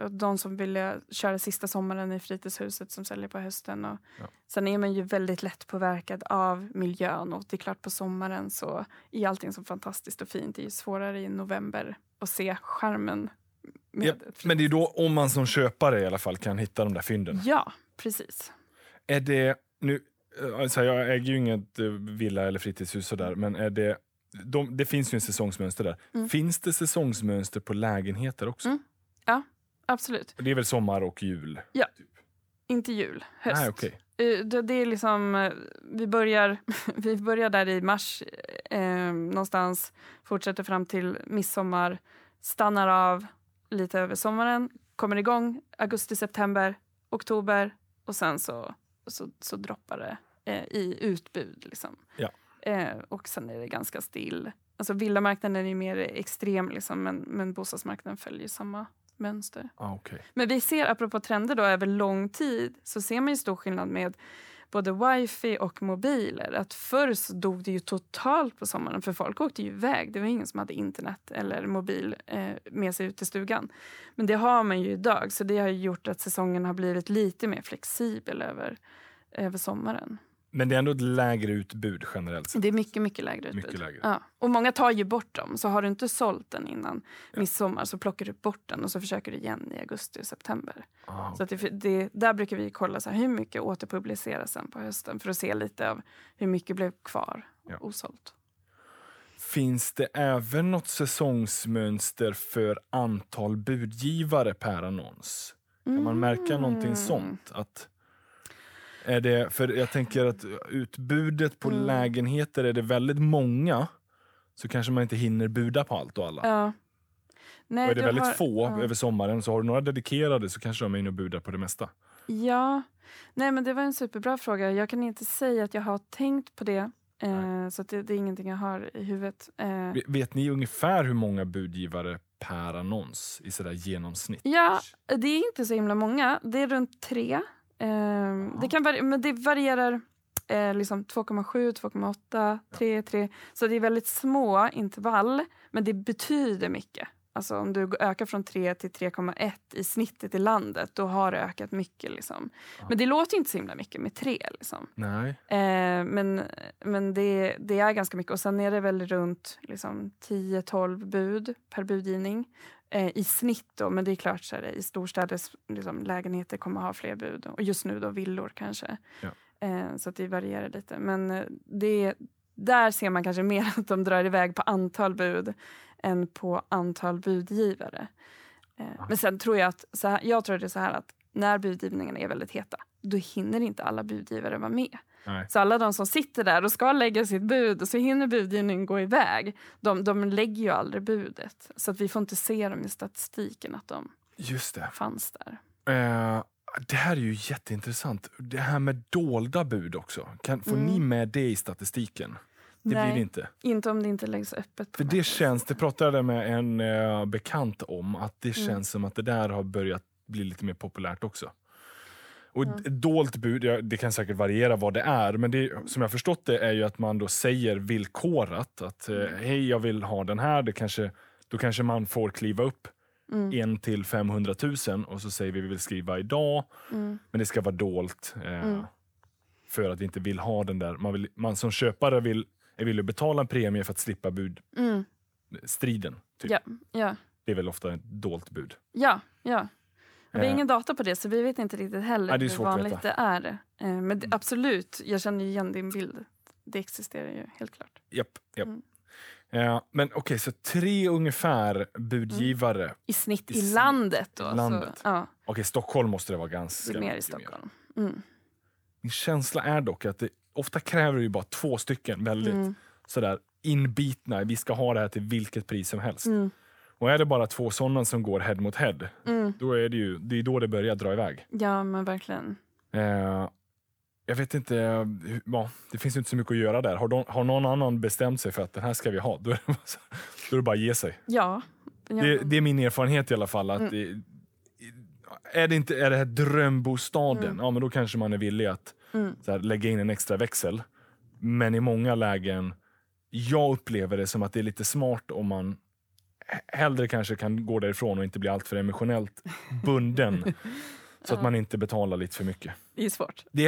Och de som vill köra sista sommaren i fritidshuset som säljer på hösten. Och sen är man ju väldigt lätt påverkad av miljön. Och det är klart, på sommaren så är allting så fantastiskt och fint. Det är ju svårare i november att se skärmen. Men det är ju då om man som köpare i alla fall kan hitta de där fynden. Ja, precis. Är det... Nu, alltså jag äger ju inget villa eller fritidshus sådär, men är det, det finns ju en säsongsmönster där. Finns det säsongsmönster på lägenheter också? Ja, absolut. Och det är väl sommar och jul? Ja, typ. Inte jul, höst. Nej, okej. Det är liksom, vi börjar där i mars någonstans, fortsätter fram till midsommar, stannar av lite över sommaren, kommer igång augusti, september, oktober och sen så droppar det i utbud liksom. Ja. Och sen är det ganska still. Alltså villamarknaden är ju mer extrem liksom, men bostadsmarknaden följer samma mönster. Ah, okay. Men vi ser, apropå trender då, över lång tid så ser man ju stor skillnad med både wifi och mobiler. Att förr så dog det ju totalt på sommaren, för folk åkte ju iväg. Det var ingen som hade internet eller mobil med sig ut i stugan. Men det har man ju idag, så det har gjort att säsongen har blivit lite mer flexibel över sommaren. Men det är ändå ett lägre utbud generellt sett. Det är mycket, mycket lägre utbud. Mycket lägre. Ja. Och många tar ju bort dem. Så har du inte sålt den innan midsommar så plockar du bort den. Och så försöker du igen i augusti och september. Ah, okay. Så att det, där brukar vi kolla så här, hur mycket återpubliceras sen på hösten. För att se lite av hur mycket blev kvar och osålt. Finns det även något säsongsmönster för antal budgivare per annons? Kan man märka någonting sånt? Att... Är det, för jag tänker att utbudet på lägenheter, är det väldigt många så kanske man inte hinner buda på allt och alla. Ja. Nej, och är det väldigt få över sommaren så har du några dedikerade så kanske de är inne och budar på det mesta. Ja, nej men det var en superbra fråga. Jag kan inte säga att jag har tänkt på det. Så att det är ingenting jag har i huvudet. Vet ni ungefär hur många budgivare per annons i sådär genomsnitt? Ja, det är inte så himla många. Det är runt 3. Det kan men det varierar liksom 2,7, 2,8, 3, 3. Så det är väldigt små intervall, men det betyder mycket. Alltså om du ökar från 3 till 3,1 i snittet i landet, då har det ökat mycket liksom. Men det låter inte så himla mycket med 3 liksom. Nej. Men det är ganska mycket. Och sen är det väl runt liksom 10-12 bud per budgivning. I snitt då, men det är klart så är det i storstäder liksom, lägenheter kommer ha fler bud. Och just nu då villor kanske. Ja. Så att det varierar lite. Men där ser man kanske mer att de drar iväg på antal bud än på antal budgivare. Men sen tror jag att jag tror att när budgivningen är väldigt heta, då hinner inte alla budgivare vara med. Nej. Så alla de som sitter där och ska lägga sitt bud och så hinner budgivningen gå iväg, de lägger ju aldrig budet. Så att vi får inte se dem i statistiken att de fanns där. Det här är ju jätteintressant. Det här med dolda bud också. Får ni med det i statistiken? Det blir det inte. Inte om det inte läggs öppet. För det känns, det pratade jag med en bekant om, att det känns som att det där har börjat bli lite mer populärt också. Och dolt bud, det kan säkert variera vad det är, men det som jag förstått det är ju att man då säger villkorat att hej, jag vill ha den här, då kanske man får kliva upp 1 till 500 000 och så säger vi vill skriva idag, men det ska vara dolt för att vi inte vill ha den där. Man som köpare vill betala en premie för att slippa budstriden. Typ. Ja, ja. Det är väl ofta ett dolt bud. Ja, ja. Vi har ingen data på det så vi vet inte riktigt heller hur vanligt det är. Men absolut, jag känner ju igen din bild. Det existerar ju helt klart. Japp. Men okej, så 3 ungefär budgivare. I snitt i landet då. Landet. Ja. Okej, Stockholm måste det vara ganska mer i Stockholm. Min känsla är dock att det ofta kräver ju bara 2 stycken väldigt sådär inbitna. Vi ska ha det här till vilket pris som helst. Och är det bara 2 sådana som går head mot head, då är det ju då det börjar dra iväg. Ja, men verkligen. Jag vet inte, det finns inte så mycket att göra där. Har någon annan bestämt sig för att den här ska vi ha, då är det bara ge sig. Ja. Det är min erfarenhet i alla fall. Att är det här drömbostaden, ja men då kanske man är villig att så här, lägga in en extra växel. Men i många lägen, jag upplever det som att det är lite smart om man hellre kanske kan gå därifrån och inte bli allt för emotionellt bunden. Så att man inte betalar lite för mycket. Det är svårt. Det är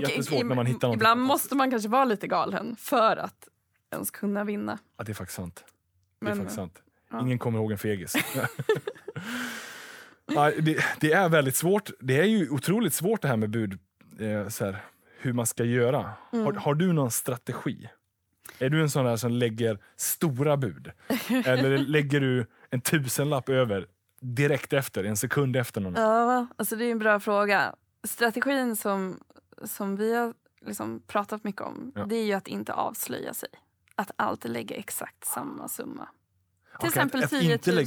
jättesvårt när man hittar något. Ibland måste man kanske vara lite galen för att ens kunna vinna. Ja, det är faktiskt sant. Ja. Ingen kommer ihåg en fegis. Ja, det är väldigt svårt. Det är ju otroligt svårt det här med bud. Så här, hur man ska göra. Har du någon strategi? Är du en sån där som lägger stora bud? Eller lägger du en 1000-lapp över direkt efter, en sekund efter någon? Ja, alltså det är en bra fråga. Strategin som vi har liksom pratat mycket om, det är ju att inte avslöja sig. Att alltid lägga exakt samma summa. Till exempel 10 000.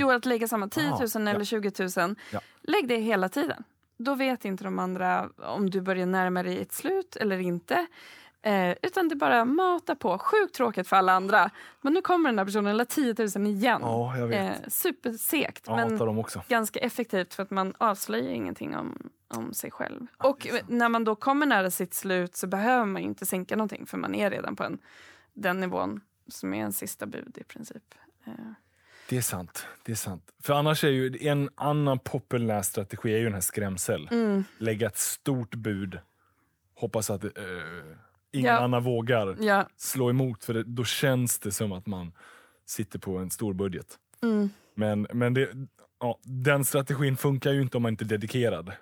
Jo, att lägga samma 10 000 eller 20 000. Ja. Lägg det hela tiden. Då vet inte de andra om du börjar närma dig ett slut eller inte. Utan det bara mata på. Sjukt tråkigt för alla andra. Men nu kommer den där personen la 10 000 igen. Ja, jag vet. Supersekt. Jag hatar dem också. Ganska effektivt för att man avslöjar ingenting om sig själv. Ja, och när man då kommer nära sitt slut så behöver man ju inte sänka någonting. För man är redan på den nivån som är en sista bud i princip. Det är sant, det är sant. För annars är ju en annan populär strategi är ju den här skrämsel. Lägga ett stort bud hoppas att ingen annan vågar slå emot. För det, då känns det som att man sitter på en stor budget. Mm. Men det, ja, den strategin funkar ju inte om man inte är dedikerad.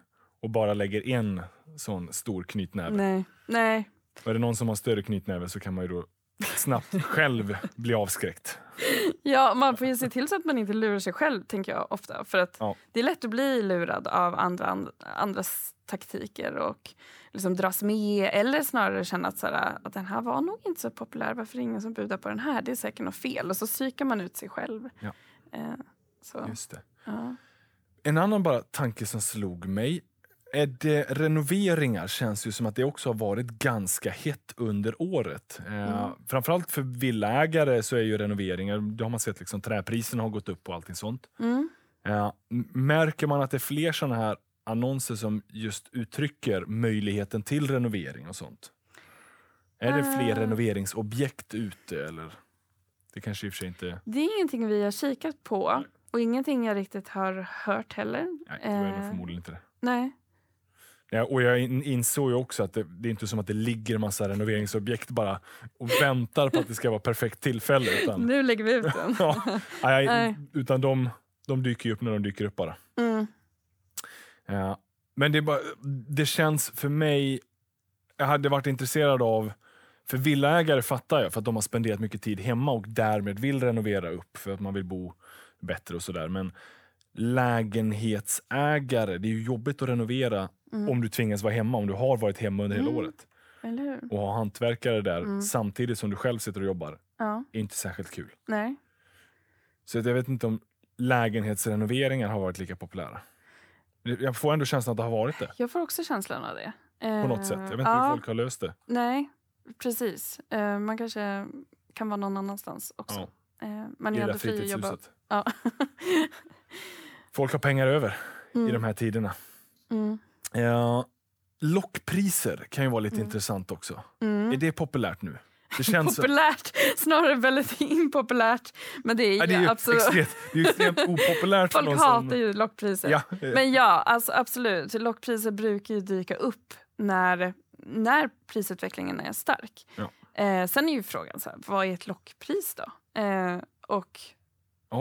Och bara lägger en sån stor knytnäve. Nej. Är det någon som har större knytnäve så kan man ju då snabbt själv bli avskräckt. Ja, man får ju se till så att man inte lurar sig själv, tänker jag ofta. För att det är lätt att bli lurad av andras taktiker och liksom dras med. Eller snarare känna att, så här, att den här var nog inte så populär. Varför är ingen som budar på den här? Det är säkert något fel. Och så psykar man ut sig själv. Ja. Så. Just det. Ja. En annan bara tanke som slog mig. Är det renoveringar känns ju som att det också har varit ganska hett under året. Framförallt för villaägare så är ju renoveringar, då har man sett liksom träpriserna har gått upp och allting sånt. Märker man att det är fler sådana här annonser som just uttrycker möjligheten till renovering och sånt? Är det fler renoveringsobjekt ute eller? Det kanske i och för sig inte... Det är ingenting vi har kikat på och ingenting jag riktigt har hört heller. Nej, det är nog förmodligen inte det. Nej. Ja, och jag insåg ju också att det är inte som att det ligger en massa renoveringsobjekt bara och väntar på att det ska vara perfekt tillfälle. Utan, nu lägger vi ut den. Nej. Utan de dyker ju upp när de dyker upp bara. Mm. Ja, men det känns för mig, jag hade varit intresserad av, för villaägare fattar jag för att de har spenderat mycket tid hemma och därmed vill renovera upp för att man vill bo bättre och sådär, men lägenhetsägare, det är ju jobbigt att renovera om du tvingas vara hemma, om du har varit hemma under hela året. Eller hur? Och ha hantverkare där samtidigt som du själv sitter och jobbar är inte särskilt kul. Nej. Så jag vet inte om lägenhetsrenoveringar har varit lika populära. Jag får ändå känslan att det har varit det. Jag får också känslan av det. På något sätt. Jag vet inte hur folk har löst det. Nej, precis. Man kanske kan vara någon annanstans också. Man är ändå fri att jobba. Ja. Folk har pengar över i de här tiderna. Lockpriser kan ju vara lite intressant också. Är det populärt nu? Det känns populärt, snarare väldigt impopulärt. Men det är ju, det är ju absolut extremt opopulärt. Folk hatar ju lockpriser. Men ja, alltså, absolut. Lockpriser brukar ju dyka upp när prisutvecklingen är stark. Sen är ju frågan, så här, vad är ett lockpris då? Och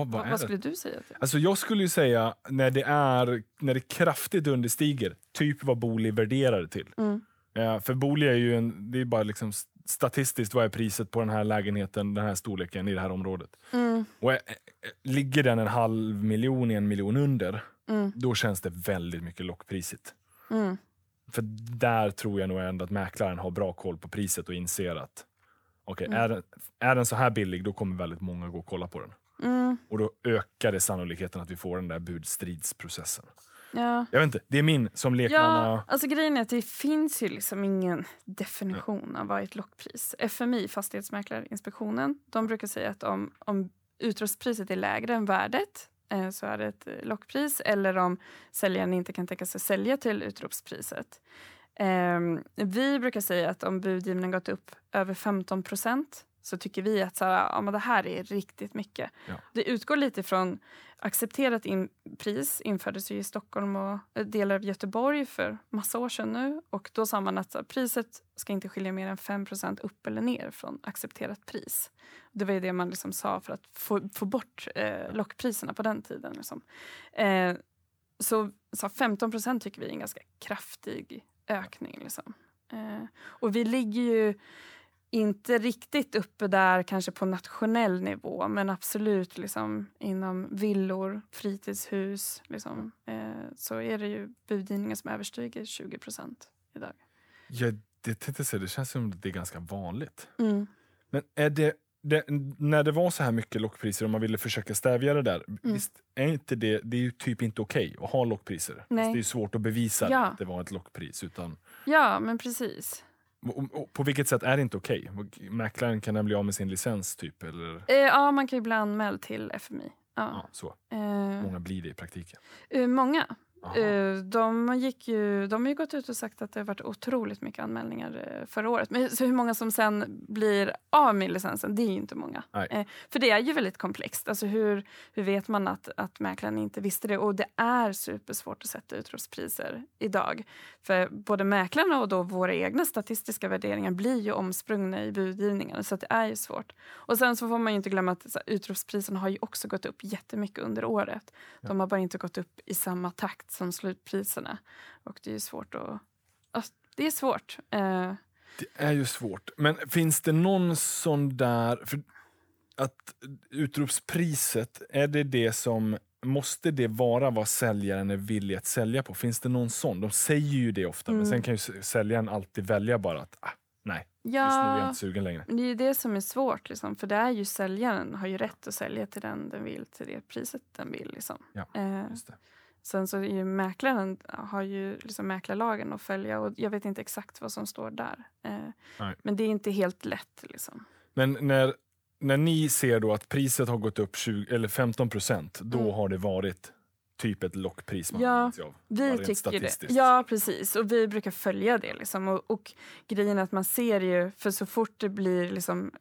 vad skulle du säga? Alltså jag skulle ju säga när det kraftigt understiger typ vad Booli värderar till. För Booli är ju det är bara liksom statistiskt vad är priset på den här lägenheten, den här storleken i det här området. Och ligger den 500,000, 1 miljon under, då känns det väldigt mycket lockprisigt. För där tror jag nog ändå att mäklaren har bra koll på priset och inser att är den så här billig, då kommer väldigt många gå och kolla på den. Och då ökar det sannolikheten att vi får den där budstridsprocessen. Ja. Jag vet inte, det är min som lekman. Ja, alltså grejen är att det finns ju liksom ingen definition av vad är ett lockpris. FMI, Fastighetsmäklareinspektionen, de brukar säga att om utrustpriset är lägre än värdet så är det ett lockpris. Eller om säljaren inte kan tänka sig sälja till utropspriset. Vi brukar säga att om budgivningen gått upp över 15% så tycker vi att så här, men det här är riktigt mycket. Ja. Det utgår lite från accepterat pris infördes ju i Stockholm och delar av Göteborg för massa år sedan nu. Och då sa man att så här, priset ska inte skilja mer än 5% upp eller ner från accepterat pris. Det var ju det man liksom sa för att få bort lockpriserna på den tiden. Liksom. Så 15% tycker vi är en ganska kraftig ökning. Liksom. Och vi ligger ju inte riktigt uppe där kanske på nationell nivå, men absolut liksom inom villor, fritidshus liksom, så är det ju budgivningar som överstiger 20% idag. Ja, det tänkte jag säga, det känns som att det är ganska vanligt. Men är det när det var så här mycket lockpriser och man ville försöka stävja det där, visst är inte det är ju typ inte okej att ha lockpriser. Det är ju svårt att bevisa att det var ett lockpris utan... Ja, men precis. Och på vilket sätt är det inte okej? Mäklaren kan den bli av med sin licens typ? Eller? Ja, man kan ju bli anmäld till FMI. Ja. Många blir det i praktiken. Många. De har ju gått ut och sagt att det har varit otroligt mycket anmälningar förra året. Men så hur många som sen blir av med licensen, det är ju inte många. För det är ju väldigt komplext. Alltså hur vet man att mäklaren inte visste det? Och det är supersvårt att sätta utropspriser idag. För både mäklarna och då våra egna statistiska värderingar blir ju omsprungna i budgivningarna. Så att det är ju svårt. Och sen så får man ju inte glömma att utropspriserna har ju också gått upp jättemycket under året. De har bara inte gått upp i samma takt som slutpriserna. Och det är ju svårt att... Det är svårt. Det är ju svårt. Men finns det någon sån där... För att utropspriset, är det som... Måste det vara vad säljaren är villig att sälja på? Finns det någon sån? De säger ju det ofta. Men sen kan ju säljaren alltid välja bara att... nej, just nu är jag inte sugen längre. Det är ju det som är svårt. Liksom, för det är ju säljaren har ju rätt att sälja till den vill. Till det priset den vill. Liksom. Ja, just det. Sen så är ju mäklaren har ju liksom mäklarlagen att följa och jag vet inte exakt vad som står där. Men det är inte helt lätt liksom. Men när ni ser då att priset har gått upp 15%, då har det varit typ ett lockpris man har av. Vi tycker det. Ja, precis. Och vi brukar följa det liksom. Och grejen är att man ser ju, för så fort det blir liksom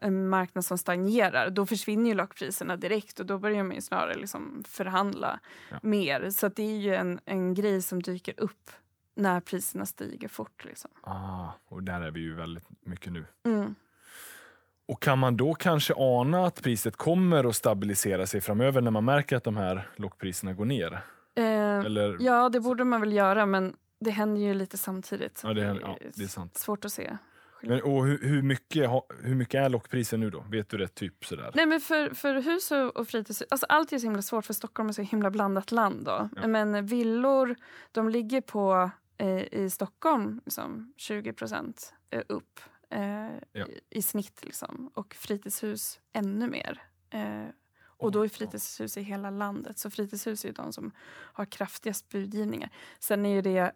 en marknad som stagnerar, då försvinner ju lockpriserna direkt och då börjar man ju snarare liksom förhandla mer. Så att det är ju en grej som dyker upp när priserna stiger fort liksom. Och där är vi ju väldigt mycket nu. Och kan man då kanske ana att priset kommer att stabilisera sig framöver när man märker att de här lockpriserna går ner? Eller... Ja, det borde man väl göra, men det händer ju lite samtidigt. Ja, det är sant. Svårt att se. Men, och hur mycket är lockpriser nu då? Vet du det typ sådär? Nej, men för hus och fritidshus, alltså allt är så himla svårt för Stockholm är så himla blandat land då. Ja. Men villor, de ligger på i Stockholm liksom 20% upp. I snitt liksom. Och fritidshus ännu mer. Och då är fritidshus i hela landet. Så fritidshus är ju de som har kraftigast budgivningar. Sen är ju det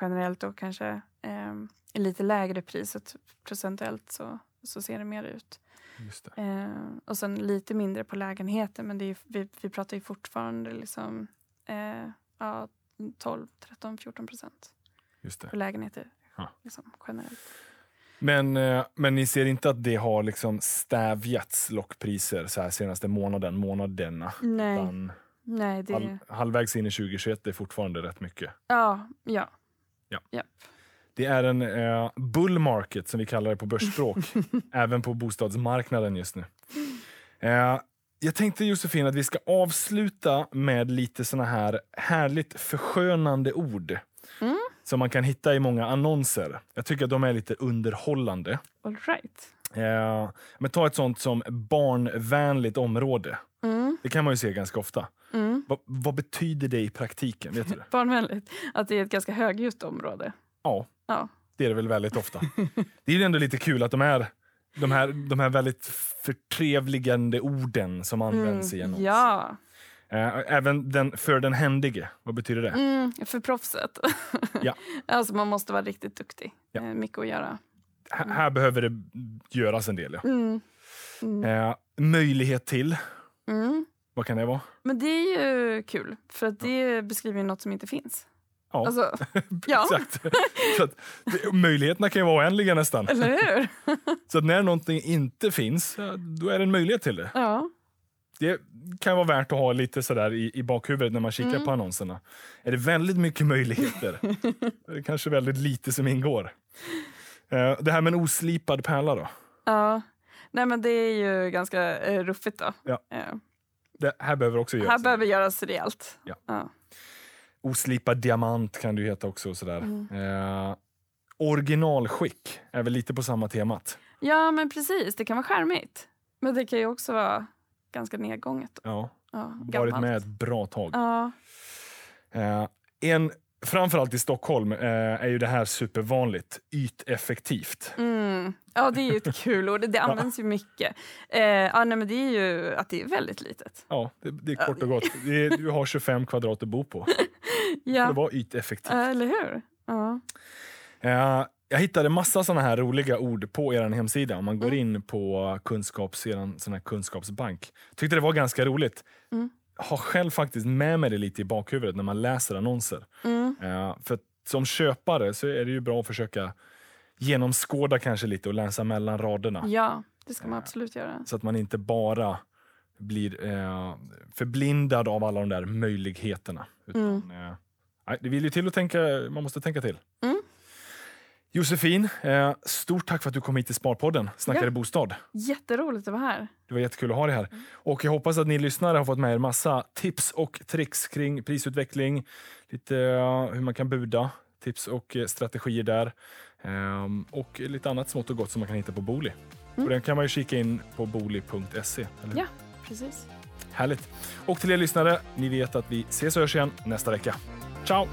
generellt då kanske lite lägre priset procentuellt så ser det mer ut. Just det. Och sen lite mindre på lägenheter. Men det är, vi pratar ju fortfarande liksom 12, 13, 14% på lägenheter liksom, generellt. Men ni ser inte att det har liksom stävjats lockpriser så här senaste månaderna? Nej. Utan nej, det är... halvvägs in i 2021 är fortfarande rätt mycket. Ja. Det är en bull market som vi kallar det på börsspråk. Även på bostadsmarknaden just nu. Jag tänkte, Josefin, att vi ska avsluta med lite såna här härligt förskönande ord. Som man kan hitta i många annonser. Jag tycker att de är lite underhållande. All right. Men ta ett sånt som barnvänligt område. Det kan man ju se ganska ofta. Vad betyder det i praktiken? Vet du? Barnvänligt? Att det är ett ganska högljutt område. Ja, det är det väl väldigt ofta. Det är ju ändå lite kul att de här väldigt förtrevligande orden som används i annonser. Ja. Även för den händige. Vad betyder det? För proffset. Ja. Alltså man måste vara riktigt duktig. Ja. Mycket att göra. Här behöver det göras en del. Ja. Möjlighet till. Vad kan det vara? Men det är ju kul. För att det beskriver ju något som inte finns. Ja, alltså, exakt. Så att, möjligheterna kan ju vara oändliga nästan. Eller hur? Så att när någonting inte finns, då är det en möjlighet till det. Ja. Det kan vara värt att ha lite sådär i bakhuvudet när man kikar på annonserna. Är det väldigt mycket möjligheter? Det är kanske väldigt lite som ingår. Det här med en oslipad pärla då? Ja, nej men det är ju ganska ruffigt då. Ja. Det här behöver också göras. Här behöver göras rejält. Ja. Oslipad diamant kan du heta också. Sådär. Originalskick är väl lite på samma temat? Ja, men precis. Det kan vara charmigt. Men det kan ju också vara... ganska nedgånget. Ja, varit med ett bra tag. Ja. Framförallt i Stockholm är ju det här supervanligt. Yteffektivt. Ja, det är ju ett kul ord. Det används ju mycket. Nej, men det är ju att det är väldigt litet. Ja, det är kort och gott. Du har 25 kvadrat att bo på. Ja. Det var yteffektivt. Eller hur? Ja. Jag hittade massa såna här roliga ord på er hemsida. Om man går in på er sån här kunskapsbank. Tyckte det var ganska roligt. har själv faktiskt med mig det lite i bakhuvudet när man läser annonser. Mm. För som köpare så är det ju bra att försöka genomskåda kanske lite och läsa mellan raderna. Ja, det ska man absolut göra. Så att man inte bara blir förblindad av alla de där möjligheterna. Utan, det vill ju till att tänka, man måste tänka till. Mm. Josefin, stort tack för att du kom hit till Sparpodden. Snackade bostad. Jätteroligt att vara här. Det var jättekul att ha dig här. Och jag hoppas att ni lyssnare har fått med er massa tips och tricks kring prisutveckling. Lite hur man kan buda. Tips och strategier där. Och lite annat smått och gott som man kan hitta på Booli. Och den kan man ju kika in på booli.se. Eller? Ja, precis. Härligt. Och till er lyssnare, ni vet att vi ses och hörs igen nästa vecka. Ciao!